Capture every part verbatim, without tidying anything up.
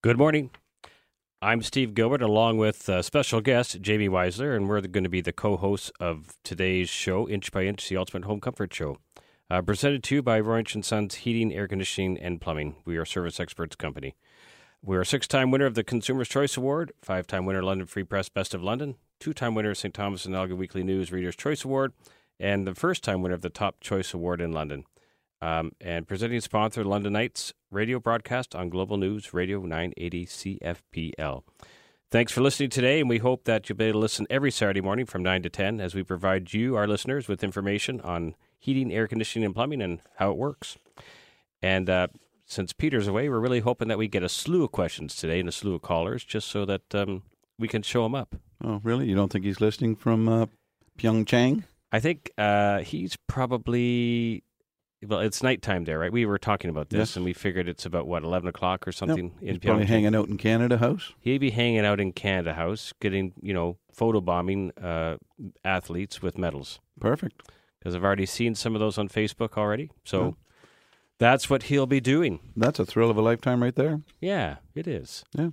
Good morning. I'm Steve Gilbert, along with uh, special guest Jamie Weisler, and we're going to be the co-hosts of today's show, Inch by Inch, the Ultimate Home Comfort Show, uh, presented to you by Royinch and Sons Heating, Air Conditioning, and Plumbing. We are a service experts company. We are a six-time winner of the Consumer's Choice Award, five-time winner London Free Press Best of London, two-time winner Saint Thomas and Elgin Weekly News Reader's Choice Award, and the first-time winner of the Top Choice Award in London. Um, and presenting sponsor, London Knights radio broadcast on Global News Radio nine eighty C F P L. Thanks for listening today, and we hope that you'll be able to listen every Saturday morning from nine to ten as we provide you, our listeners, with information on heating, air conditioning, and plumbing and how it works. And uh, since Peter's away, we're really hoping that we get a slew of questions today and a slew of callers just so that um, we can show him up. Oh, really? You don't think he's listening from uh, Pyeongchang? I think uh, he's probably... Well, it's nighttime there, right? We were talking about this, yes. and we figured it's about, what, eleven o'clock or something? Yep. In He's probably hanging out in Canada House. He'd be hanging out in Canada House, getting, you know, photobombing uh, athletes with medals. Perfect. Because I've already seen some of those on Facebook already. So yeah. That's what he'll be doing. That's a thrill of a lifetime right there. Yeah, it is. Yeah.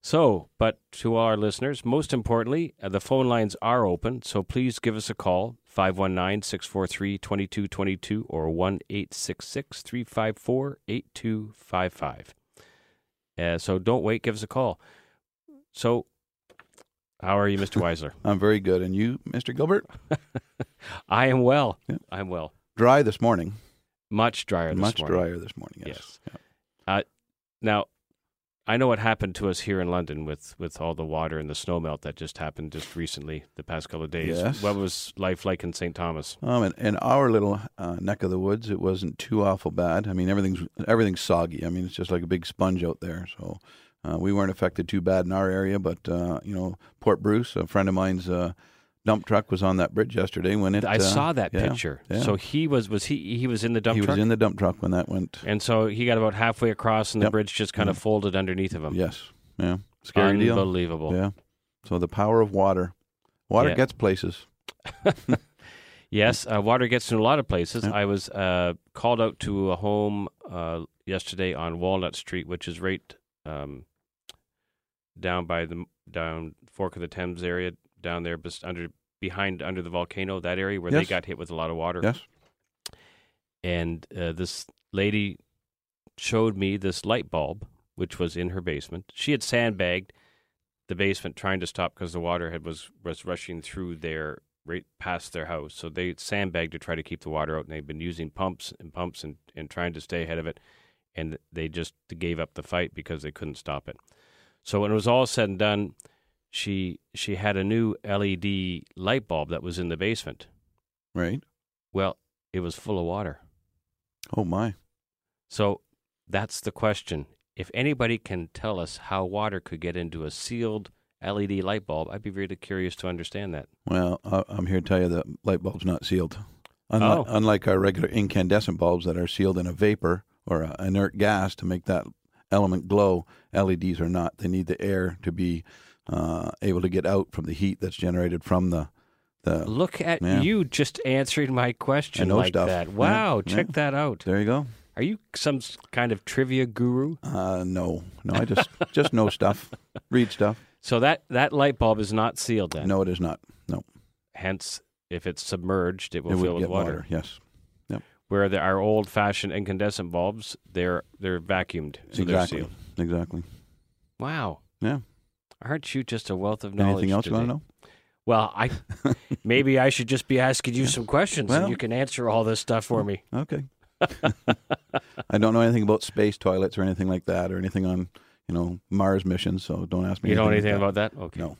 So, but to all our listeners, most importantly, uh, the phone lines are open, so please give us a call, five one nine, six four three, two two two two or one eight six six, three five four, eight two five five. Uh, so don't wait, give us a call. So, how are you, Mister Weisler? I'm very good. And you, Mister Gilbert? I am well. Yeah. I'm well. Dry this morning. Much drier this Much morning. Much drier this morning, yes. yes. Yeah. Uh, now... I know what happened to us here in London with, with all the water and the snow melt that just happened just recently, the past couple of days. Yes. What was life like in Saint Thomas? Um, in, in our little uh, neck of the woods, it wasn't too awful bad. I mean, everything's everything's soggy. I mean, it's just like a big sponge out there. So uh, we weren't affected too bad in our area. But, uh, you know, Port Bruce, a friend of mine's uh, dump truck was on that bridge yesterday when it... I uh, saw that yeah, picture. Yeah. So he was was he he was in the dump he truck? He was in the dump truck when that went. And so he got about halfway across and the yep. bridge just kind yep. of folded underneath of him. Yes. Yeah. Scary deal. Unbelievable. Yeah. So the power of water. Water yeah. gets places. Yes. Uh, water gets in a lot of places. Yep. I was uh, called out to a home uh, yesterday on Walnut Street, which is right um, down by the down fork of the Thames area, down there just under... behind, under the volcano, that area where yes. they got hit with a lot of water. Yes. And uh, this lady showed me this light bulb, which was in her basement. She had sandbagged the basement trying to stop because the water had was, was rushing through their, right past their house. So they sandbagged to try to keep the water out, and they've been using pumps and pumps and, and trying to stay ahead of it. And they just gave up the fight because they couldn't stop it. So when it was all said and done, She she had a new L E D light bulb that was in the basement. Right. Well, it was full of water. Oh, my. So that's the question. If anybody can tell us how water could get into a sealed L E D light bulb, I'd be really curious to understand that. Well, I'm here to tell you that light bulb's not sealed. Unlike, oh. unlike our regular incandescent bulbs that are sealed in a vapor or an inert gas to make that element glow, L E Ds are not. They need the air to be... Uh, able to get out from the heat that's generated from the... the Look at yeah. you just answering my question like stuff. that. Wow, yeah. check yeah. that out. There you go. Are you some kind of trivia guru? Uh, no. No, I just just know stuff. Read stuff. So that, that light bulb is not sealed then? No, it is not. No. Hence, if it's submerged, it will it fill with water. water. Yes. Yep. Where there are old-fashioned incandescent bulbs, they're they're vacuumed. So exactly. They're sealed. Exactly. Wow. Yeah. Aren't you just a wealth of knowledge? Anything else today? You want to know? Well, I maybe I should just be asking you some questions, well, and you can answer all this stuff for me. Okay. I don't know anything about space toilets or anything like that, or anything on you know Mars missions. So don't ask me. You anything know anything like that. about that? Okay. No.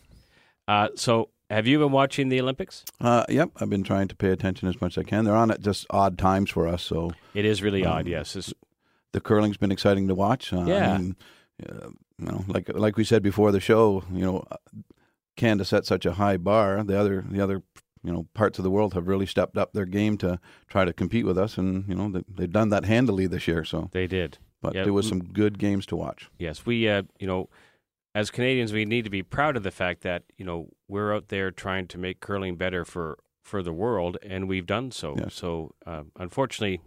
Uh, so, have you been watching the Olympics? Uh, yep, I've been trying to pay attention as much as I can. They're on at just odd times for us, so it is really um, odd. Yes, it's... the curling's been exciting to watch. Uh, yeah. I mean, uh, You know, like like we said before the show, you know, Canada set such a high bar. The other the other you know parts of the world have really stepped up their game to try to compete with us, and you know they, they've done that handily this year. So they did, but yeah. there was some good games to watch. Yes, we uh, you know, as Canadians, we need to be proud of the fact that you know we're out there trying to make curling better for, for the world, and we've done so. Yes. So uh, unfortunately,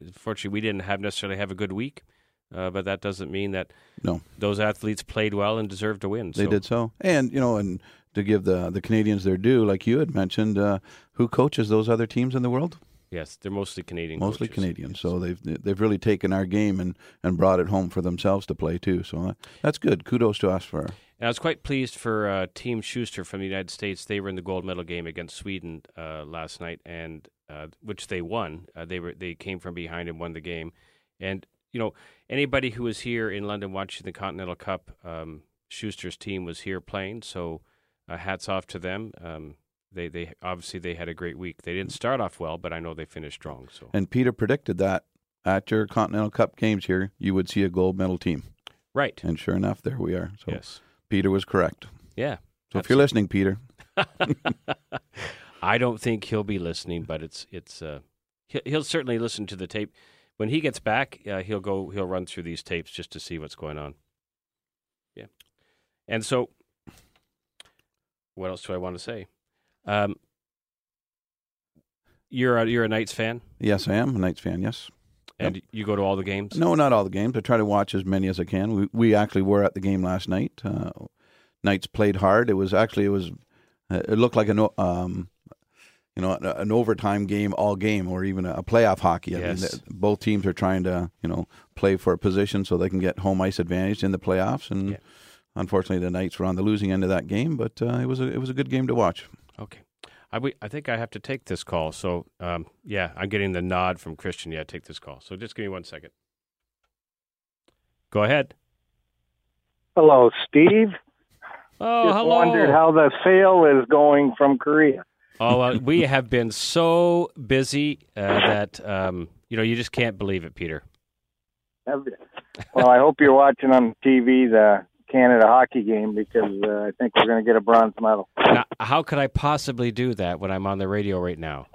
unfortunately, we didn't have necessarily have a good week. uh, but that doesn't mean that no. those athletes played well and deserved to win. They so. did so. And, you know, and to give the, the Canadians their due, like you had mentioned, uh, who coaches those other teams in the world? Yes, they're mostly Canadian Mostly coaches. Canadian, so they've they've really taken our game and, and brought it home for themselves to play too. So that's good. Kudos to us for. And I was quite pleased for uh, Team Schuster from the United States. They were in the gold medal game against Sweden uh, last night, and uh, which they won. Uh, they were they came from behind and won the game. And you know anybody who was here in London watching the Continental Cup, um, Schuster's team was here playing. So uh, hats off to them. Um, They they obviously they had a great week. They didn't start off well, but I know they finished strong. So and Peter predicted that at your Continental Cup games here, you would see a gold medal team, right? And sure enough, there we are. So yes, Peter was correct. Yeah. So absolutely. If you're listening, Peter, I don't think he'll be listening, but it's it's uh, he'll, he'll certainly listen to the tape when he gets back. Uh, he'll go he'll run through these tapes just to see what's going on. Yeah. And so, what else do I want to say? Um, you're a, you're a Knights fan? Yes, I am a Knights fan, yes. And yep. you go to all the games? No, not all the games. I try to watch as many as I can. We we actually were at the game last night. Uh, Knights played hard. It was actually, it was, it looked like an, um, you know, an overtime game all game or even a playoff hockey. I yes. mean, both teams are trying to, you know, play for a position so they can get home ice advantage in the playoffs. And yeah. unfortunately, the Knights were on the losing end of that game, but uh, it was a, it was a good game to watch. Okay. I, we, I think I have to take this call. So, um, yeah, I'm getting the nod from Christian. Yeah, take this call. So just give me one second. Go ahead. Hello, Steve. Oh, just hello. Just wondered how the sale is going from Korea. Oh, uh, we have been so busy uh, that, um, you know, you just can't believe it, Peter. Well, I hope you're watching on T V the Canada hockey game because uh, I think we're going to get a bronze medal. Now, how could I possibly do that when I'm on the radio right now?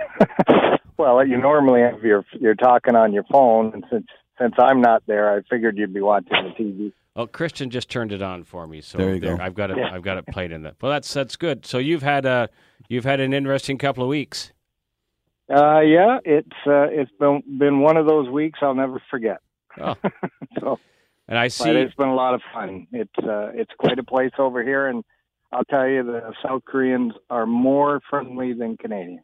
Well, you normally have your you're talking on your phone, and since since I'm not there, I figured you'd be watching the T V. Well, Christian just turned it on for me, so there you there, go. I've got it. Yeah. I've got it played in that. Well, that's that's good. So you've had a you've had an interesting couple of weeks. Uh, yeah, it's uh, it's been been one of those weeks I'll never forget. Oh. so. And I see but it's been a lot of fun. It's uh, it's quite a place over here, and I'll tell you, the South Koreans are more friendly than Canadians.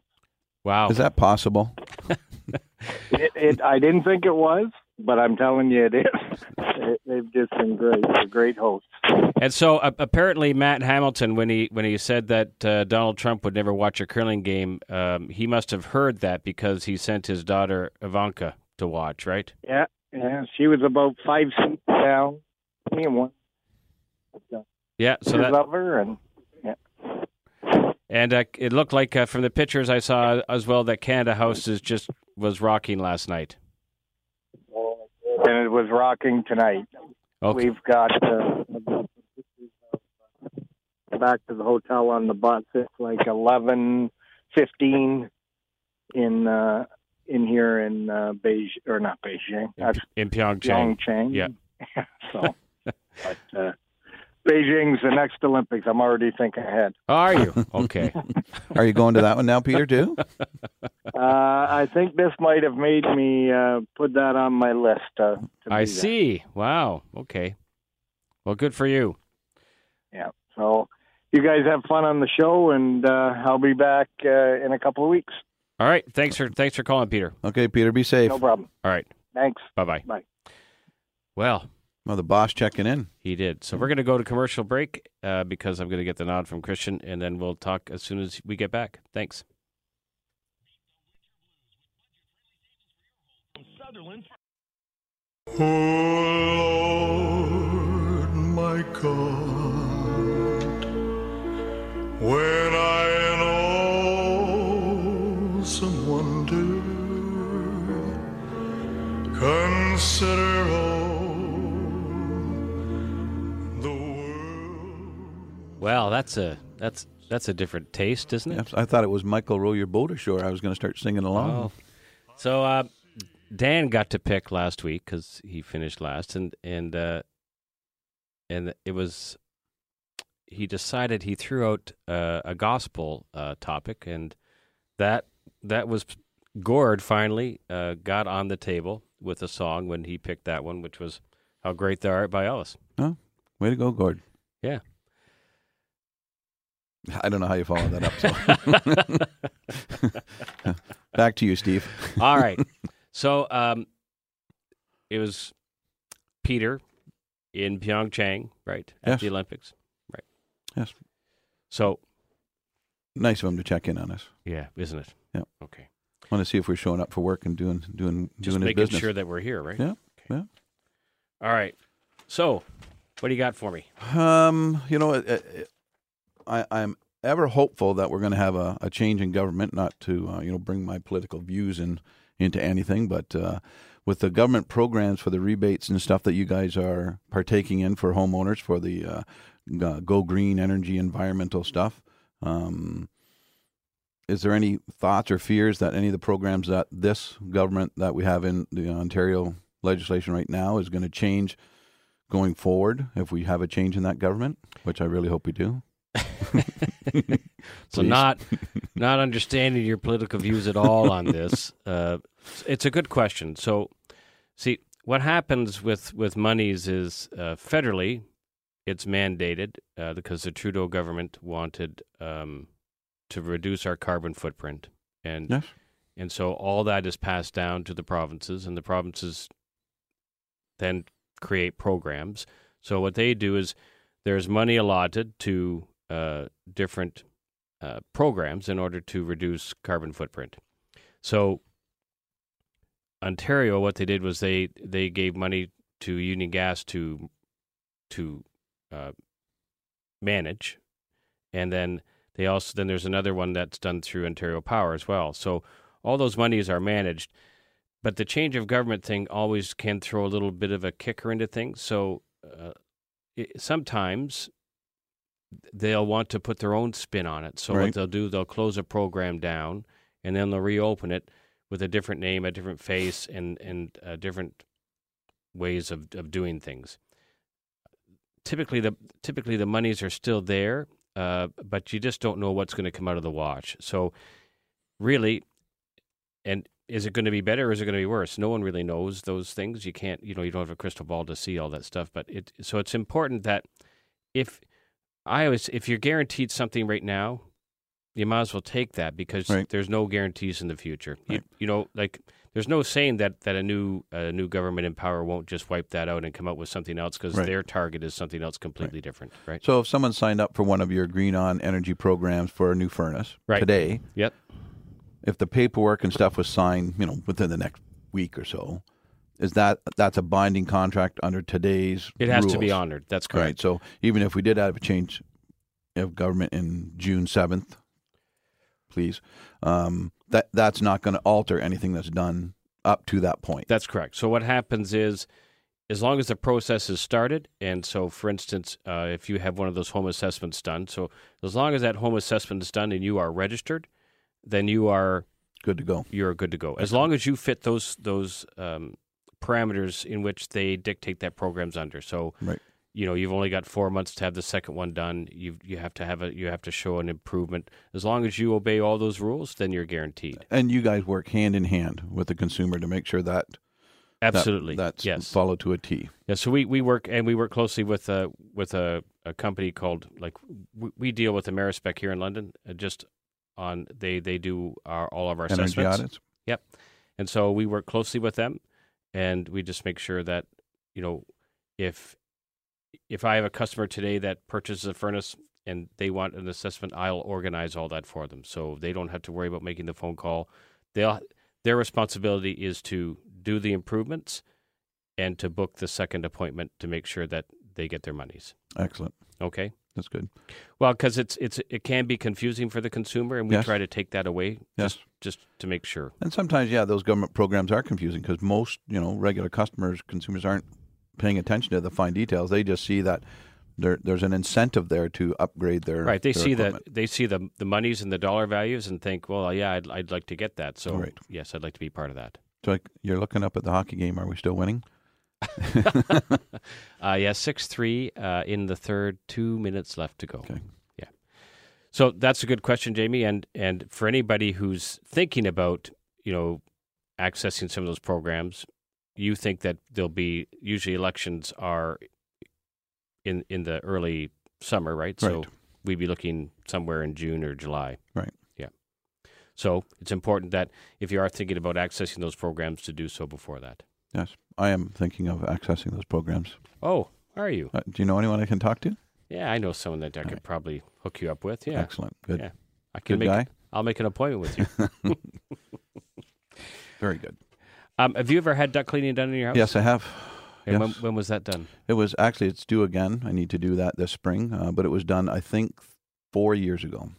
Wow, is that possible? it, it, I didn't think it was, but I'm telling you, it is. It, they've just been great. They're great hosts. And so, uh, apparently, Matt Hamilton, when he when he said that uh, Donald Trump would never watch a curling game, um, he must have heard that because he sent his daughter Ivanka to watch, right? Yeah. Yeah, she was about five feet down. Me and one. So yeah, so that love her and yeah. And uh, it looked like uh, from the pictures I saw as well that Canada House is just was rocking last night. And it was rocking tonight. Okay. We've got uh, back to the hotel on the bus. It's like eleven fifteen in. Uh, in here in uh, Beijing, or not Beijing. That's in Pyeongchang. Pyeongchang. Yeah. so, but, uh, Beijing's the next Olympics. I'm already thinking ahead. Are you? Okay. Are you going to that one now, Peter, too? uh, I think this might have made me uh, put that on my list. Uh, to I see. There. Wow. Okay. Well, good for you. Yeah. So you guys have fun on the show, and uh, I'll be back uh, in a couple of weeks. All right. Thanks for thanks for calling, Peter. Okay, Peter. Be safe. No problem. All right. Thanks. Bye-bye. Bye. Well. Well, the boss checking in. He did. So we're going to go to commercial break uh, because I'm going to get the nod from Christian, and then we'll talk as soon as we get back. Thanks. Sutherland. Oh, Lord, my God, when I consider all the world. Well, that's a that's that's a different taste, isn't it? I thought it was Michael Row Your Boat Ashore. I was going to start singing along. Oh. So uh, Dan got to pick last week because he finished last, and and uh, and it was he decided he threw out uh, a gospel uh, topic, and that that was Gord finally uh, got on the table with a song when he picked that one, which was how great they are by Ellis. Oh, way to go, Gord. Yeah. I don't know how you followed that up. So. Back to you, Steve. All right. So um, it was Peter in Pyeongchang, right, at yes. the Olympics. Right. Yes. So. Nice of him to check in on us. Yeah, isn't it? Yeah. Okay. Want to see if we're showing up for work and doing doing Just doing his business. Just making sure that we're here, right? Yeah. Okay. Yeah. All right. So what do you got for me? Um, you know, it, it, I, I'm ever hopeful that we're going to have a, a change in government, not to, uh, you know, bring my political views in, into anything, but uh, with the government programs for the rebates and stuff that you guys are partaking in for homeowners, for the uh, uh, Go Green Energy environmental stuff, um, is there any thoughts or fears that any of the programs that this government that we have in the Ontario legislation right now is going to change going forward if we have a change in that government, which I really hope we do? So not not understanding your political views at all on this, uh, it's a good question. So, see, what happens with, with monies is uh, federally it's mandated uh, because the Trudeau government wanted um, to reduce our carbon footprint. And, yes. and so all that is passed down to the provinces, and the provinces then create programs. So what they do is there's money allotted to Uh, different uh, programs in order to reduce carbon footprint. So Ontario, what they did was they, they gave money to Union Gas to to uh, manage, and then they also then there's another one that's done through Ontario Power as well. So all those monies are managed, but the change of government thing always can throw a little bit of a kicker into things. So uh, it, sometimes. They'll want to put their own spin on it. So right. what they'll do, they'll close a program down, and then they'll reopen it with a different name, a different face, and and uh, different ways of, of doing things. Typically, the typically the monies are still there, uh, but you just don't know what's going to come out of the wash. So really, and is it going to be better or is it going to be worse? No one really knows those things. You can't, you know, you don't have a crystal ball to see all that stuff. But it so it's important that if I always, if you're guaranteed something right now, you might as well take that because right. there's no guarantees in the future. Right. You, you know, like there's no saying that, that a new a new government in power won't just wipe that out and come up with something else because right. their target is something else completely right. different, right? So if someone signed up for one of your Green On Energy programs for a new furnace right. today, yep. if the paperwork and stuff was signed, you know, within the next week or so, Is that that's a binding contract under today's rules? It has to be honored. That's correct. Right. So even if we did have a change of government in June seventh, please, um, that that's not going to alter anything that's done up to that point. That's correct. So what happens is, as long as the process is started, and so, for instance, uh, if you have one of those home assessments done, so as long as that home assessment is done and you are registered, then you are good to go. You're good to go. As long as you fit those those. Um, parameters in which they dictate that program's under. So, right. you know, you've only got four months to have the second one done. You you have to have a you have to show an improvement. As long as you obey all those rules, then you're guaranteed. And you guys work hand in hand with the consumer to make sure that absolutely that, that's yes. followed to a T. Yeah. So we, we work and we work closely with a with a, a company called like we, we deal with Amerispec here in London. Uh, just on they they do our, all of our energy assessments. Audits. Yep. And so we work closely with them. And we just make sure that, you know, if if I have a customer today that purchases a furnace and they want an assessment, I'll organize all that for them. So they don't have to worry about making the phone call. They'll, their responsibility is to do the improvements and to book the second appointment to make sure that they get their monies. Excellent. Okay. That's good. Well, because it's it's it can be confusing for the consumer, and we yes. try to take that away yes. just just to make sure. And sometimes, yeah, those government programs are confusing because most, you know, regular customers, consumers aren't paying attention to the fine details. They just see that there there's an incentive there to upgrade their right. They their see that they see the the monies and the dollar values and think, well, yeah, I'd I'd like to get that. So right. yes, I'd like to be part of that. So you're looking up at the hockey game. Are we still winning? uh, yeah, six three uh, in the third, two minutes left to go. Okay. Yeah. So that's a good question, Jamie. And and for anybody who's thinking about, you know, accessing some of those programs, you think that there'll be, usually elections are in in the early summer, right? So right. We'd be looking somewhere in June or July. Right. Yeah. So it's important that if you are thinking about accessing those programs, to do so before that. Yes. I am thinking of accessing those programs. Oh, are you? Uh, do you know anyone I can talk to? Yeah, I know someone that I All could right. probably hook you up with. Yeah. Excellent. Good. Yeah. I can good make guy. It, I'll make an appointment with you. Very good. Um, have you ever had duct cleaning done in your house? Yes, I have. And yes. when, when was that done? It was actually, it's due again. I need to do that this spring, uh, but it was done, I think, four years ago.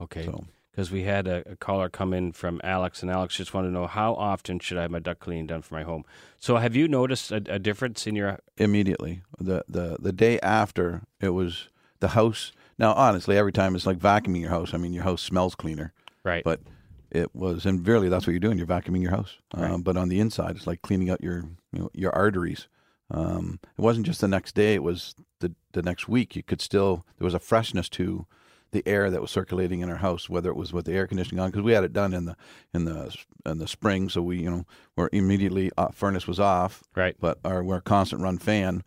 Okay. Because so. we had a, a caller come in from Alex, and Alex just wanted to know, how often should I have my duct cleaning done for my home? So have you noticed a, a difference in your... Immediately. The, the, the day after, it was the house... Now, honestly, every time it's like vacuuming your house. I mean, your house smells cleaner. Right. But it was, and really that's what you're doing. You're vacuuming your house. Right. Um, but on the inside, it's like cleaning out your you know, your arteries. Um, it wasn't just the next day. It was the, the next week. You could still, there was a freshness to the air that was circulating in our house, whether it was with the air conditioning on, because we had it done in the in the, in the spring. So we, you know, were immediately, uh, furnace was off. Right. But our, our constant run fan,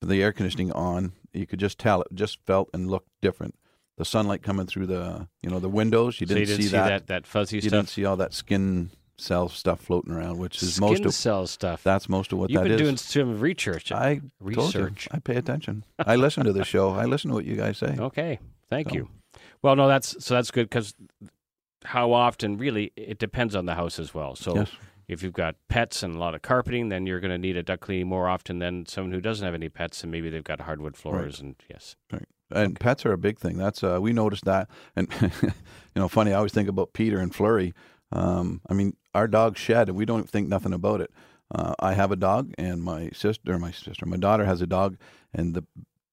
the air conditioning on, you could just tell it just felt and looked different. The sunlight coming through the, you know, the windows, you didn't, so you didn't see, see that. that that fuzzy you stuff. You didn't see all that skin cell stuff floating around, which is skin most of cell stuff. That's most of what You've that is. You've been doing some research. I research. Told you, I pay attention. I listen to the show. I listen to what you guys say. Okay, thank so. you. Well, no, that's so that's good because how often really it depends on the house as well. So. Yes. If you've got pets and a lot of carpeting, then you're going to need a duct cleaning more often than someone who doesn't have any pets, and maybe they've got hardwood floors. Right. And yes, right. And okay. Pets are a big thing. That's uh, we noticed that, and you know, funny. I always think about Peter and Flurry. Um, I mean, our dog shed, and we don't think nothing about it. Uh, I have a dog, and my sister, my sister, my daughter has a dog, and the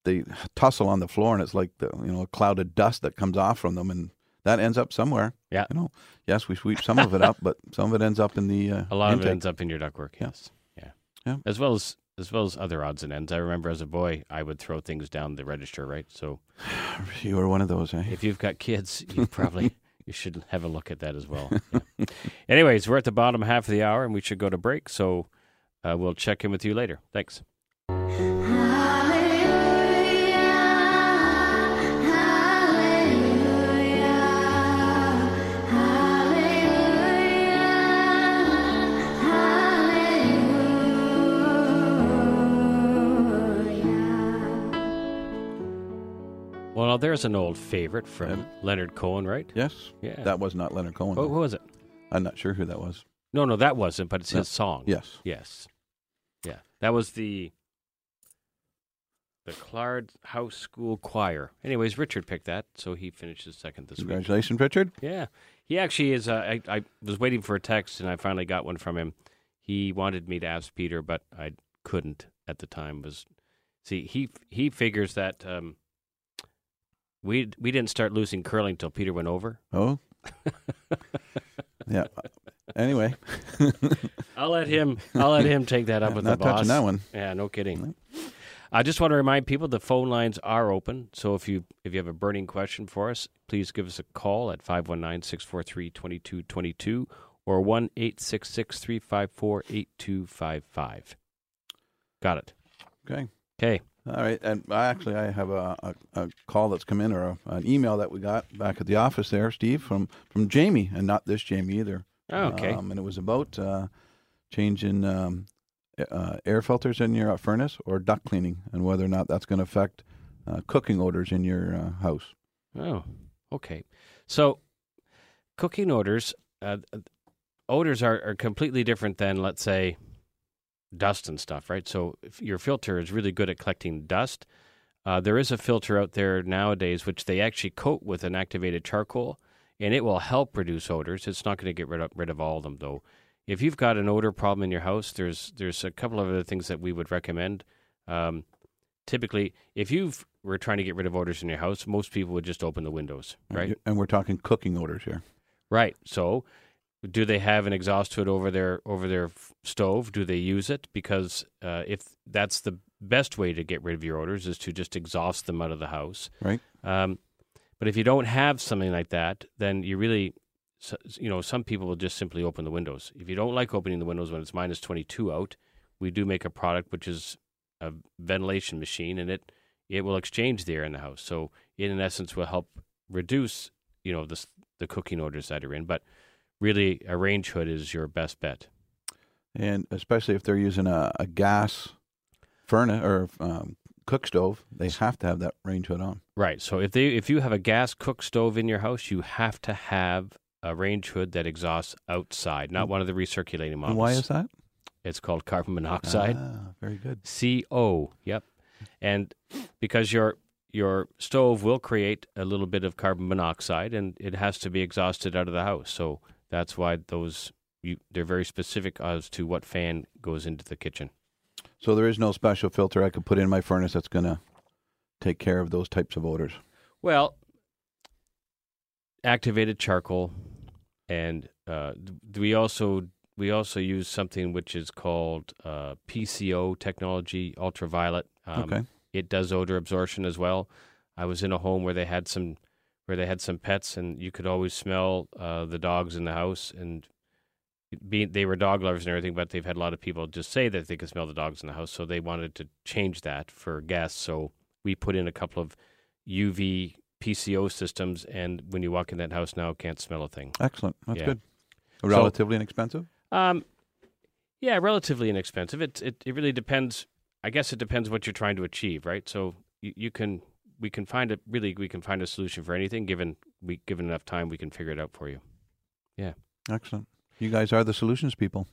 they tussle on the floor, and it's like the you know a cloud of dust that comes off from them, and that ends up somewhere. Yeah. You know, yes, we sweep some of it up, but some of it ends up in the uh, a lot intake. Of it ends up in your ductwork. Yes. Yeah. yeah. Yeah. As well as as well as other odds and ends. I remember as a boy, I would throw things down the register. Right. So you were one of those. Eh? If you've got kids, you probably you should have a look at that as well. Yeah. Anyways, we're at the bottom half of the hour, and we should go to break. So uh, we'll check in with you later. Thanks. Well, there's an old favorite from um, Leonard Cohen, right? Yes. Yeah. That was not Leonard Cohen. Oh, who was it? I'm not sure who that was. No, no, that wasn't, but it's no. his song. Yes. Yes. Yeah. That was the the Clard House School Choir. Anyways, Richard picked that, so he finished his second this Congratulations, week. Congratulations, Richard. Yeah. He actually is, uh, I, I was waiting for a text, and I finally got one from him. He wanted me to ask Peter, but I couldn't at the time. Was See, he he figures that... Um, We we didn't start losing curling till Peter went over. Oh, yeah. Anyway, I'll let him. I'll let him take that up yeah, with the boss. Not touching that one. Yeah, no kidding. No. I just want to remind people the phone lines are open. So if you if you have a burning question for us, please give us a call at five one nine, six four three, two two two two or one eight six six, three five four, eight two five five. Got it. Okay. Okay. All right, and I actually I have a, a, a call that's come in or a, an email that we got back at the office there, Steve, from, from Jamie, and not this Jamie either. Oh, okay. Um, and it was about uh, changing um, uh, air filters in your uh, furnace or duct cleaning and whether or not that's going to affect uh, cooking odors in your uh, house. Oh, okay. So cooking odors, uh, odors are, are completely different than, let's say, dust and stuff, right? So if your filter is really good at collecting dust. Uh, there is a filter out there nowadays which they actually coat with an activated charcoal, and it will help reduce odors. It's not going to get rid of, rid of all of them, though. If you've got an odor problem in your house, there's there's a couple of other things that we would recommend. Um, typically, if you were trying to get rid of odors in your house, most people would just open the windows, right? And we're talking cooking odors here. Right. So... do they have an exhaust hood over their over their stove? Do they use it? Because uh, if that's the best way to get rid of your odors is to just exhaust them out of the house. Right. Um, but if you don't have something like that, then you really so, you know, some people will just simply open the windows. If you don't like opening the windows when it's minus twenty-two out, we do make a product which is a ventilation machine, and it it will exchange the air in the house. So it, in essence, will help reduce, you know, the the cooking odors that are in. But really, a range hood is your best bet. And especially if they're using a, a gas furnace or um, cook stove, they have to have that range hood on. Right. So if they if you have a gas cook stove in your house, you have to have a range hood that exhausts outside, not one of the recirculating models. And why is that? It's called carbon monoxide. Ah, very good. C O, yep. And because your your stove will create a little bit of carbon monoxide, and it has to be exhausted out of the house. So that's why those you, they're very specific as to what fan goes into the kitchen. So there is no special filter I could put in my furnace that's going to take care of those types of odors? Well, activated charcoal, and uh, we also... We also use something which is called uh, P C O technology, ultraviolet. Um, okay. It does odor absorption as well. I was in a home where they had some, where they had some pets, and you could always smell uh, the dogs in the house. And be, they were dog lovers and everything, but they've had a lot of people just say that they could smell the dogs in the house, so they wanted to change that for guests. So we put in a couple of U V P C O systems, and when you walk in that house now, can't smell a thing. Excellent. That's yeah. good. Relatively so, inexpensive. Um, yeah, relatively inexpensive. It, it it really depends. I guess it depends what you're trying to achieve, right? So you, you can we can find a really we can find a solution for anything. Given we given enough time, we can figure it out for you. Yeah, excellent. You guys are the solutions people.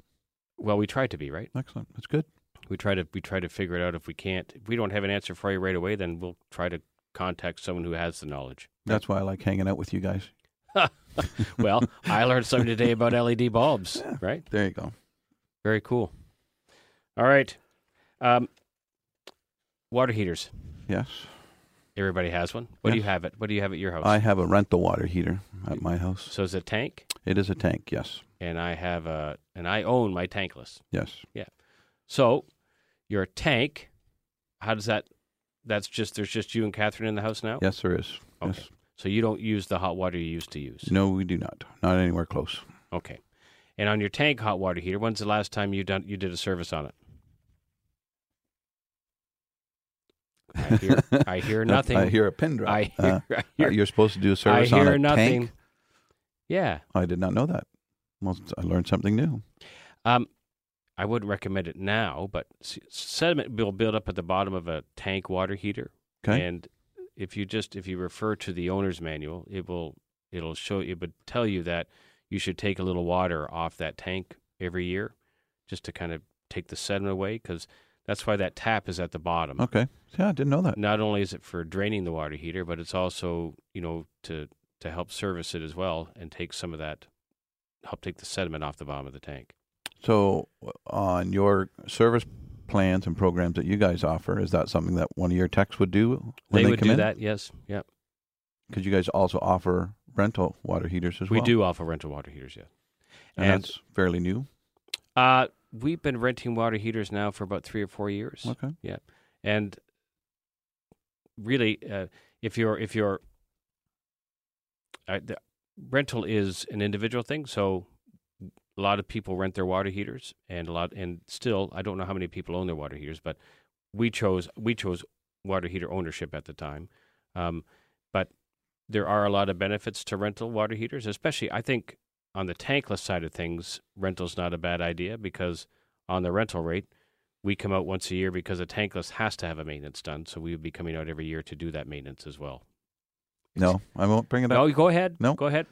Well, we try to be, right? Excellent. That's good. We try to we try to figure it out. If we can't, if we don't have an answer for you right away, then we'll try to contact someone who has the knowledge. Right? That's why I like hanging out with you guys. Well, I learned something today about L E D bulbs, yeah, right? There you go. Very cool. All right. Um, water heaters. Yes. Everybody has one. What yes. do you have at? What do you have at your house? I have a rental water heater at my house. So is it a tank? It is a tank, yes. And I have a, and I own my tankless. Yes. Yeah. So your tank, how does that, that's just, there's just you and Catherine in the house now? Yes, there is. Okay. Yes. So you don't use the hot water you used to use? No, we do not. Not anywhere close. Okay. And on your tank hot water heater, when's the last time you done you did a service on it? I hear, I hear nothing. I hear a pin drop. I hear, uh, I hear, you're supposed to do a service I hear on a nothing. Tank? Yeah. I did not know that. Well, I learned something new. Um, I wouldn't recommend it now, but sediment will build up at the bottom of a tank water heater. Okay. And If you just if you refer to the owner's manual, it will it'll show it would tell you that you should take a little water off that tank every year, just to kind of take the sediment away, because that's why that tap is at the bottom. Okay, yeah, I didn't know that. Not only is it for draining the water heater, but it's also you know to to help service it as well and take some of that, help take the sediment off the bottom of the tank. So on your service plans and programs that you guys offer, is that something that one of your techs would do when they, they would come do in? That yes yeah because you guys also offer rental water heaters as we well we do offer rental water heaters yeah and, and that's fairly new. Uh we've been renting water heaters now for about three or four years. Okay. Yeah. And really uh if you're if you're uh, the rental is an individual thing, so a lot of people rent their water heaters, and a lot, and still, I don't know how many people own their water heaters, but we chose we chose water heater ownership at the time. Um, but there are a lot of benefits to rental water heaters, especially I think on the tankless side of things. Rental's not a bad idea, because on the rental rate, we come out once a year because a tankless has to have a maintenance done, so we would be coming out every year to do that maintenance as well. No, I won't bring it up. No, go ahead. No, go ahead.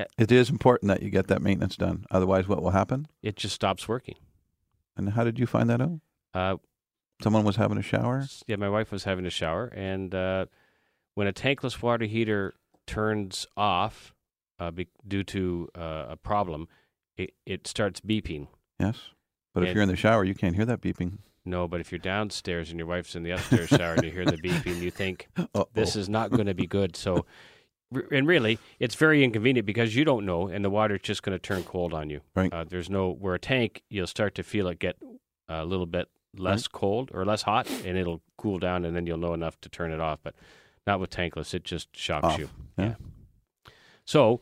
Yeah. It is important that you get that maintenance done. Otherwise, what will happen? It just stops working. And how did you find that out? Uh, Someone was having a shower? Yeah, my wife was having a shower. And uh, when a tankless water heater turns off uh, be- due to uh, a problem, it, it starts beeping. Yes. But and if you're in the shower, you can't hear that beeping. No, but if you're downstairs and your wife's in the upstairs shower and you hear the beeping, you think, Uh-oh. This is not going to be good. So... And really, it's very inconvenient because you don't know, and the water's just going to turn cold on you. Right. Uh, there's no, where a tank, you'll start to feel it get a little bit less right. cold or less hot, and it'll cool down, and then you'll know enough to turn it off. But not with tankless. It just shocks off. you. Yeah. yeah. So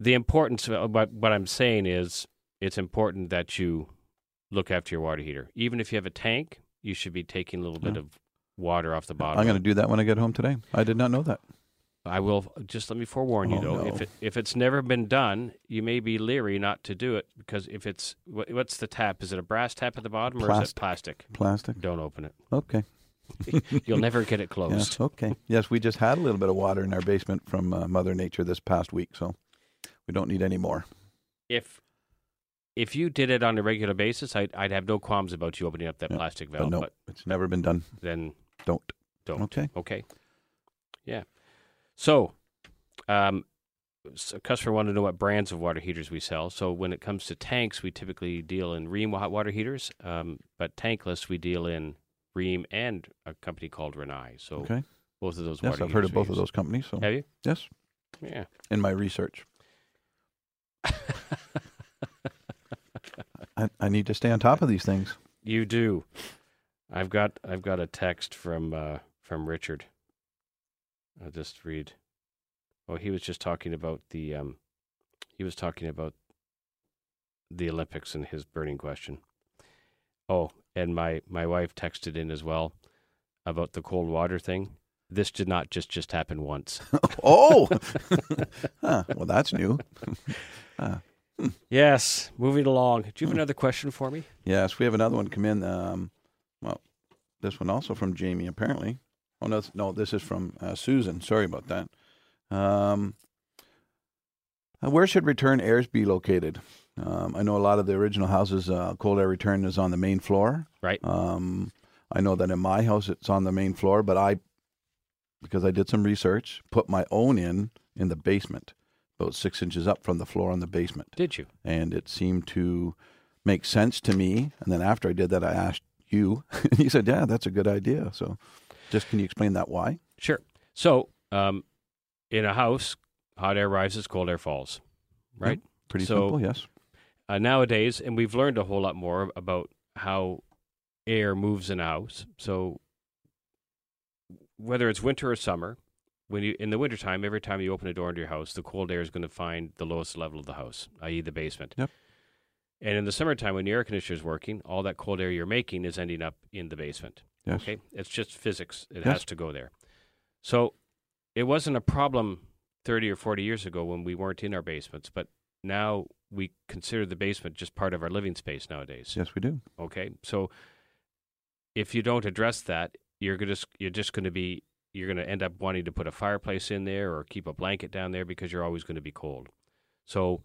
the importance of what, what I'm saying is it's important that you look after your water heater. Even if you have a tank, you should be taking a little yeah. bit of water off the bottom. I'm going to do that when I get home today. I did not know that. I will. Just let me forewarn oh, you, though. No. If it, if it's never been done, you may be leery not to do it, because if it's, what, what's the tap? Is it a brass tap at the bottom plastic. or is it plastic? Plastic. Don't open it. Okay. You'll never get it closed. Yeah, okay. Yes, we just had a little bit of water in our basement from uh, Mother Nature this past week, so we don't need any more. If if you did it on a regular basis, I'd, I'd have no qualms about you opening up that yeah, plastic valve. But no, but it's never been done. Then don't. Don't. Okay. Okay. Yeah. So, um, so customer wanted to know what brands of water heaters we sell. So when it comes to tanks, we typically deal in Rheem hot water heaters, um, but tankless, we deal in Rheem and a company called Renai. So okay. both of those yes, water I've heaters. Yes, I've heard of both use. of those companies. So. Have you? Yes. Yeah. In my research. I, I need to stay on top of these things. You do. I've got I've got a text from uh, from Richard. I'll just read. Oh, he was just talking about the, um, he was talking about the Olympics and his burning question. Oh, and my, my wife texted in as well about the cold water thing. This did not just, just happen once. oh, huh, well, that's new. uh, hmm. Yes, moving along. Do you have hmm. another question for me? Yes, we have another one come in. Um, well, this one also from Jamie, apparently. Oh, no, no, this is from uh, Susan. Sorry about that. Um, where should return airs be located? Um, I know a lot of the original houses, uh, cold air return is on the main floor. Right. Um, I know that in my house it's on the main floor, but I, because I did some research, put my own in in the basement, about six inches up from the floor in the basement. Did you? And it seemed to make sense to me. And then after I did that, I asked you. And you said, yeah, that's a good idea. So... Just can you explain that why? Sure. So, um, in a house, hot air rises, cold air falls, right? Yep. Pretty so, simple, yes. Uh, nowadays, and we've learned a whole lot more about how air moves in a house. So, whether it's winter or summer, when you in the wintertime, every time you open a door into your house, the cold air is going to find the lowest level of the house, that is the basement. Yep. And in the summertime, when your air conditioner is working, all that cold air you're making is ending up in the basement. Yes. Okay, it's just physics. It yes. has to go there. So it wasn't a problem thirty or forty years ago when we weren't in our basements, but now we consider the basement just part of our living space nowadays. Yes, we do. Okay, so if you don't address that, you're just you're just going to be you're going to end up wanting to put a fireplace in there or keep a blanket down there because you're always going to be cold. So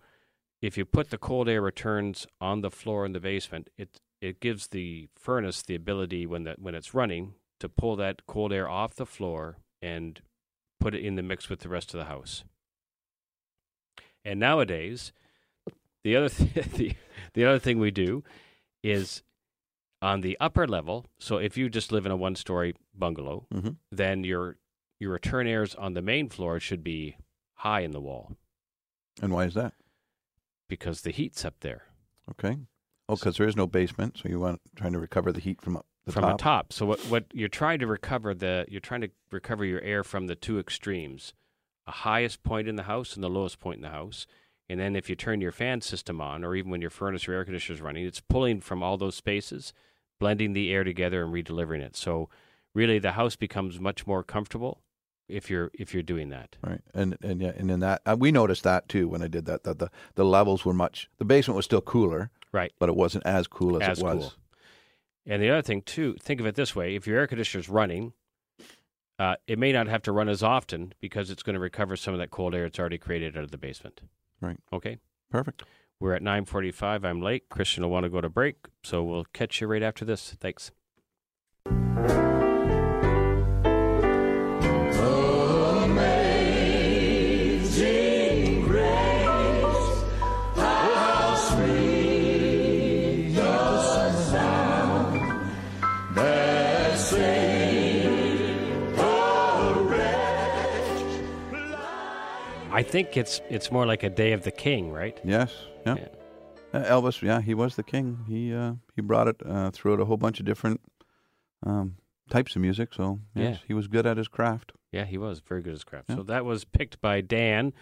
if you put the cold air returns on the floor in the basement, it It gives the furnace the ability when that when it's running to pull that cold air off the floor and put it in the mix with the rest of the house. And nowadays, the other th- the, the other thing we do is on the upper level. So if you just live in a one-story bungalow, mm-hmm. then your your return airs on the main floor should be high in the wall. And why is that? Because the heat's up there. Okay. Oh, because there is no basement, so you want trying to recover the heat from up the from top. From the top. So what what you're trying to recover the you're trying to recover your air from the two extremes, the highest point in the house and the lowest point in the house. And then if you turn your fan system on, or even when your furnace or air conditioner is running, it's pulling from all those spaces, blending the air together and redelivering it. So really, the house becomes much more comfortable if you're if you're doing that. Right, and and yeah, and in that uh, we noticed that too when I did that that the the levels were much the basement was still cooler. Right. But it wasn't as cool as, as it was. Cool. And the other thing, too, think of it this way. If your air conditioner's running, uh, it may not have to run as often because it's going to recover some of that cold air it's already created out of the basement. Right. Okay? Perfect. We're at nine forty-five. I'm late. Christian will want to go to break, so we'll catch you right after this. Thanks. I think it's it's more like a Day of the King, right? Yes. Yeah. yeah. Uh, Elvis, yeah, he was the king. He uh, he brought it uh, throughout a whole bunch of different um, types of music. So yes, yeah. he was good at his craft. Yeah, he was very good at his craft. Yeah. So that was picked by Dan.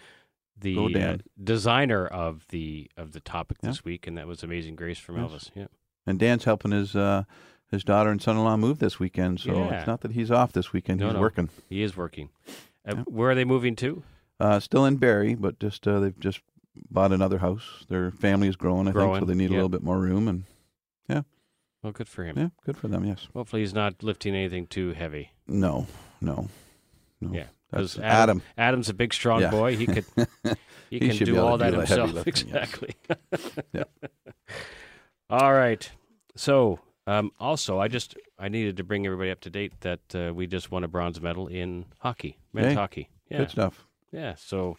the uh, designer of the of the topic this yeah. week, and that was Amazing Grace from yes. Elvis. Yeah. And Dan's helping his uh, his daughter and son-in-law move this weekend, so yeah. it's not that he's off this weekend. No, he's no. working. He is working. Uh, yeah. Where are they moving to? Uh, still in Barrie, but just uh, they've just bought another house. Their family is growing, I growing. think, so they need yep. a little bit more room. And yeah. Well, good for him. Yeah, good for them, yes. Hopefully he's not lifting anything too heavy. No, no, no. Yeah. Because Adam, Adam, Adam's a big, strong yeah. boy. He could, he, he can do all that do himself. Lifting, exactly. Yes. yeah. All right. So, um, also, I just I needed to bring everybody up to date that uh, we just won a bronze medal in hockey, men's hey, hockey. Yeah. Good stuff. Yeah. So,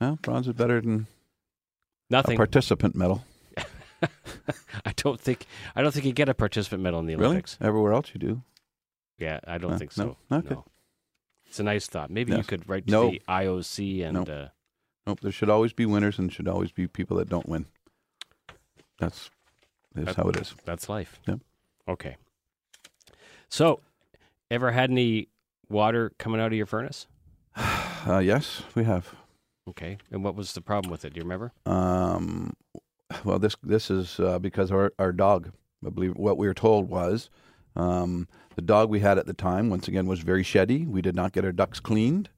well, bronze is better than nothing. A participant medal. I don't think I don't think you get a participant medal in the Olympics. Really? Everywhere else you do. Yeah, I don't uh, think so. No. Okay. No. It's a nice thought. Maybe yes. you could write to nope. the I O C and... Nope. Uh, nope, there should always be winners and should always be people that don't win. That's, that's that, how it is. That's life. Yep. Okay. So, ever had any water coming out of your furnace? Uh, yes, we have. Okay. And what was the problem with it? Do you remember? Um. Well, this this is uh, because our, our dog, I believe what we were told was... Um, the dog we had at the time, once again, was very sheddy. We did not get our ducts cleaned.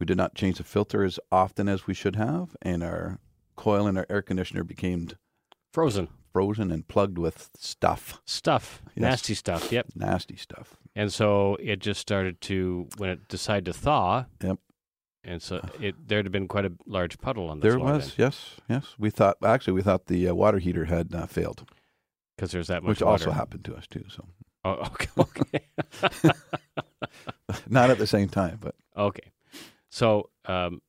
We did not change the filter as often as we should have. And our coil in our air conditioner became... Frozen. Frozen and plugged with stuff. Stuff. Yes. Nasty stuff, yep. Nasty stuff. And so it just started to, when it decided to thaw... Yep. And so it, there'd have been quite a large puddle on the there floor. There was, then. yes, yes. We thought, actually, we thought the uh, water heater had uh, failed. Because there's that much Which water. also happened to us, too, so... Oh, okay. okay. Not at the same time, but okay. So, um,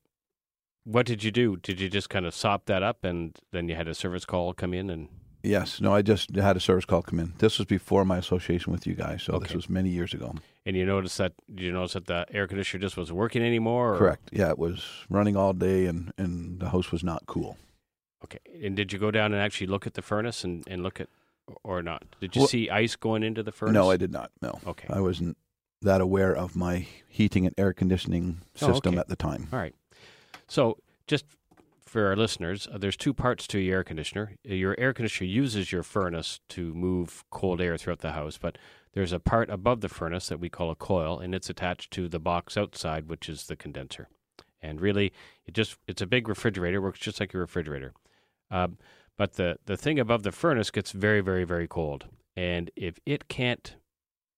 what did you do? Did you just kind of sop that up, and then you had a service call come in? And yes, no, I just had a service call come in. This was before my association with you guys, so okay. this was many years ago. And you noticed that? Did you notice that the air conditioner just wasn't working anymore? Or? Correct. Yeah, it was running all day, and, and the house was not cool. Okay. And did you go down and actually look at the furnace and, and look at? Or not? Did you well, see ice going into the furnace? No, I did not. No. Okay. I wasn't that aware of my heating and air conditioning system oh, okay. at the time. All right. So just for our listeners, uh, there's two parts to your air conditioner. Your air conditioner uses your furnace to move cold air throughout the house, but there's a part above the furnace that we call a coil, and it's attached to the box outside, which is the condenser. And really, it just it's a big refrigerator. Works just like your refrigerator. Um But the, the thing above the furnace gets very, very, very cold. And if it can't,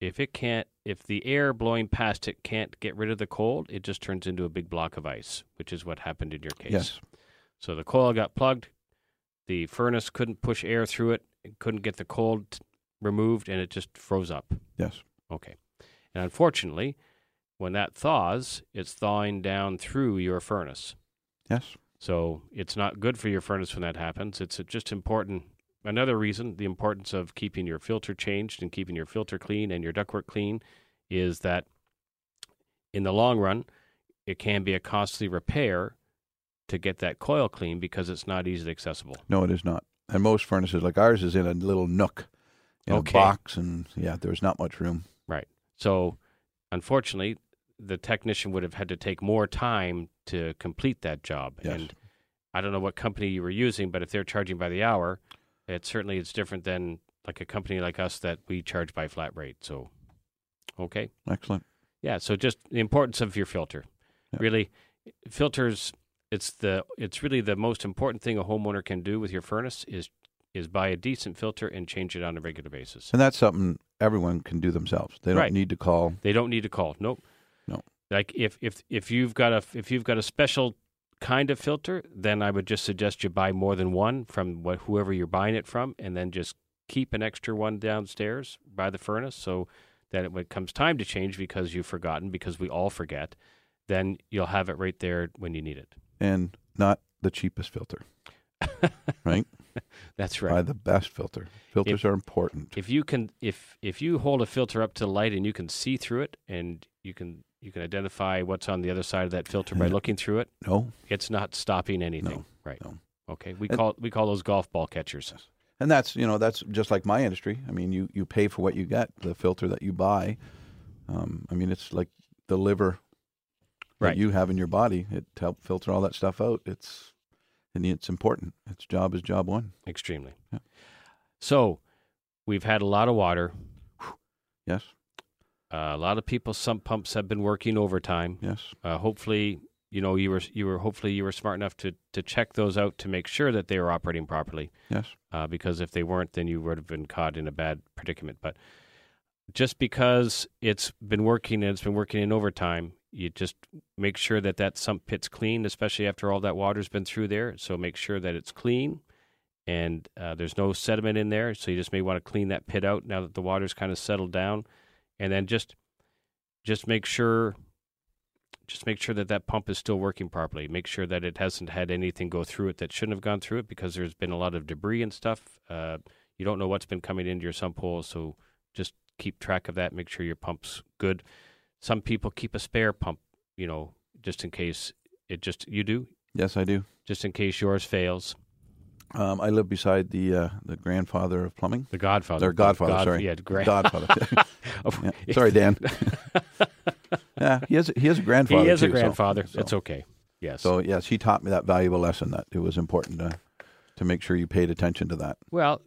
if it can't, if the air blowing past it can't get rid of the cold, it just turns into a big block of ice, which is what happened in your case. Yes. So the coil got plugged, the furnace couldn't push air through it, it couldn't get the cold removed, and it just froze up. Yes. Okay. And unfortunately, when that thaws, it's thawing down through your furnace. Yes. So it's not good for your furnace when that happens. It's just important. Another reason, the importance of keeping your filter changed and keeping your filter clean and your ductwork clean is that in the long run, it can be a costly repair to get that coil clean because it's not easily accessible. No, it is not. And most furnaces like ours is in a little nook, in okay. a box, and yeah, there's not much room. Right. So unfortunately, the technician would have had to take more time to complete that job. Yes. And I don't know what company you were using, but if they're charging by the hour, it certainly is different than like a company like us that we charge by flat rate. So, okay. Excellent. Yeah, so just the importance of your filter. Yep. Really, filters, it's the it's really the most important thing a homeowner can do with your furnace is is buy a decent filter and change it on a regular basis. And that's something everyone can do themselves. They don't right. need to call. They don't need to call. Nope. No. Like if, if if you've got a if you've got a special kind of filter, then I would just suggest you buy more than one from what, whoever you're buying it from, and then just keep an extra one downstairs by the furnace, so that when it comes time to change because you've forgotten, because we all forget, then you'll have it right there when you need it. And not the cheapest filter, right? That's right. Buy the best filter. Filters if, are important. If you can, if if you hold a filter up to the light and you can see through it, and you can. You can identify what's on the other side of that filter by looking through it. No. It's not stopping anything. No, right. No. Okay. We and, call we call those golf ball catchers. And that's, you know, that's just like my industry. I mean, you, you pay for what you get, the filter that you buy. Um, I mean, it's like the liver right. that you have in your body. It helps filter all that stuff out. It's and it's important. Its job is job one. Extremely. Yeah. So we've had a lot of water. Yes. Uh, a lot of people's sump pumps have been working overtime. Yes. Uh, hopefully, you know, you were you were hopefully you were smart enough to to check those out to make sure that they were operating properly. Yes. Uh, because if they weren't, then you would have been caught in a bad predicament. But just because it's been working and it's been working in overtime, you just make sure that that sump pit's clean, especially after all that water's been through there. So make sure that it's clean and uh, there's no sediment in there. So you just may want to clean that pit out now that the water's kind of settled down. And then just just make sure just make sure that that pump is still working properly. Make sure that it hasn't had anything go through it that shouldn't have gone through it, because there's been a lot of debris and stuff. Uh, you don't know what's been coming into your sump hole, so just keep track of that. Make sure your pump's good. Some people keep a spare pump, you know, just in case it just, you do? Yes, I do. Just in case yours fails. Um, I live beside the uh, the grandfather of plumbing. The godfather. Or godfather, God, sorry. Yeah, grand- godfather. yeah. Sorry, Dan. yeah, he is, he is a grandfather, He is too, a grandfather. So, it's so. okay. Yes. So, yes, he taught me that valuable lesson, that it was important to, to make sure you paid attention to that. Well,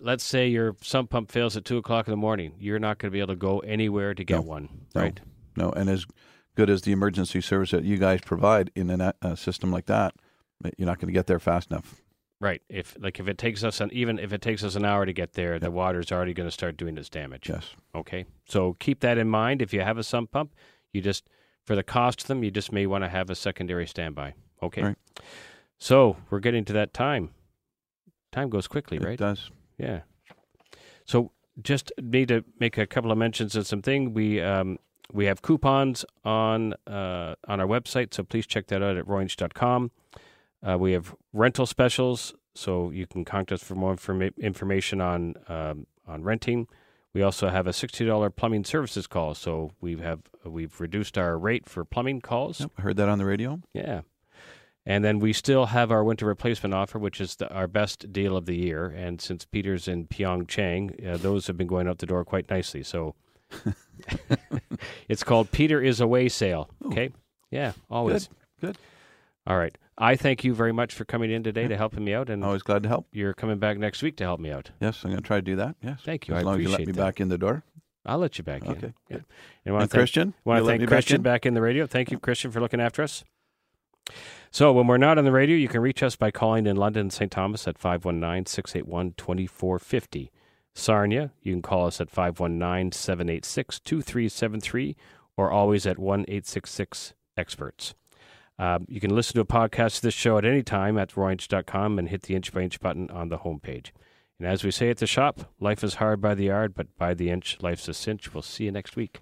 let's say your sump pump fails at two o'clock in the morning. You're not going to be able to go anywhere to get no, one, no, right? No, and as good as the emergency service that you guys provide in a uh, system like that, you're not going to get there fast enough. Right. If like if it takes us an even if it takes us an hour to get there, yep. the water's already going to start doing its damage. Yes. Okay. So keep that in mind. If you have a sump pump, you just for the cost of them, you just may want to have a secondary standby. Okay. Right. So we're getting to that time. Time goes quickly, it right? It does. Yeah. So just need to make a couple of mentions of something. We um, we have coupons on uh, on our website, so please check that out at Royinch dot com. Uh, we have rental specials, so you can contact us for more informa- information on um, on renting. We also have a sixty dollars plumbing services call, so we have we've reduced our rate for plumbing calls. Yep, I heard that on the radio. Yeah, and then we still have our winter replacement offer, which is the, our best deal of the year. And since Peter's in Pyeongchang, uh, those have been going out the door quite nicely. So it's called Peter is Away Sale. Ooh. Okay, yeah, always good. good. All right. I thank you very much for coming in today yeah. to helping me out. And always glad to help. You're coming back next week to help me out. Yes, I'm going to try to do that. Yes. Thank you. As I long appreciate as you let me that. back in the door. I'll let you back okay. in. Okay. Yeah. And, and thank, Christian? I want to thank Christian back in? back in the radio. Thank you, Christian, for looking after us. So when we're not on the radio, you can reach us by calling in London and Saint Thomas at five one nine, six eight one, two four five zero. Sarnia, you can call us at five one nine, seven eight six, two three seven three or always at one eight six six, experts. Uh, you can listen to a podcast of this show at any time at Royinch dot com and hit the Inch by Inch button on the homepage. And as we say at the shop, life is hard by the yard, but by the inch, life's a cinch. We'll see you next week.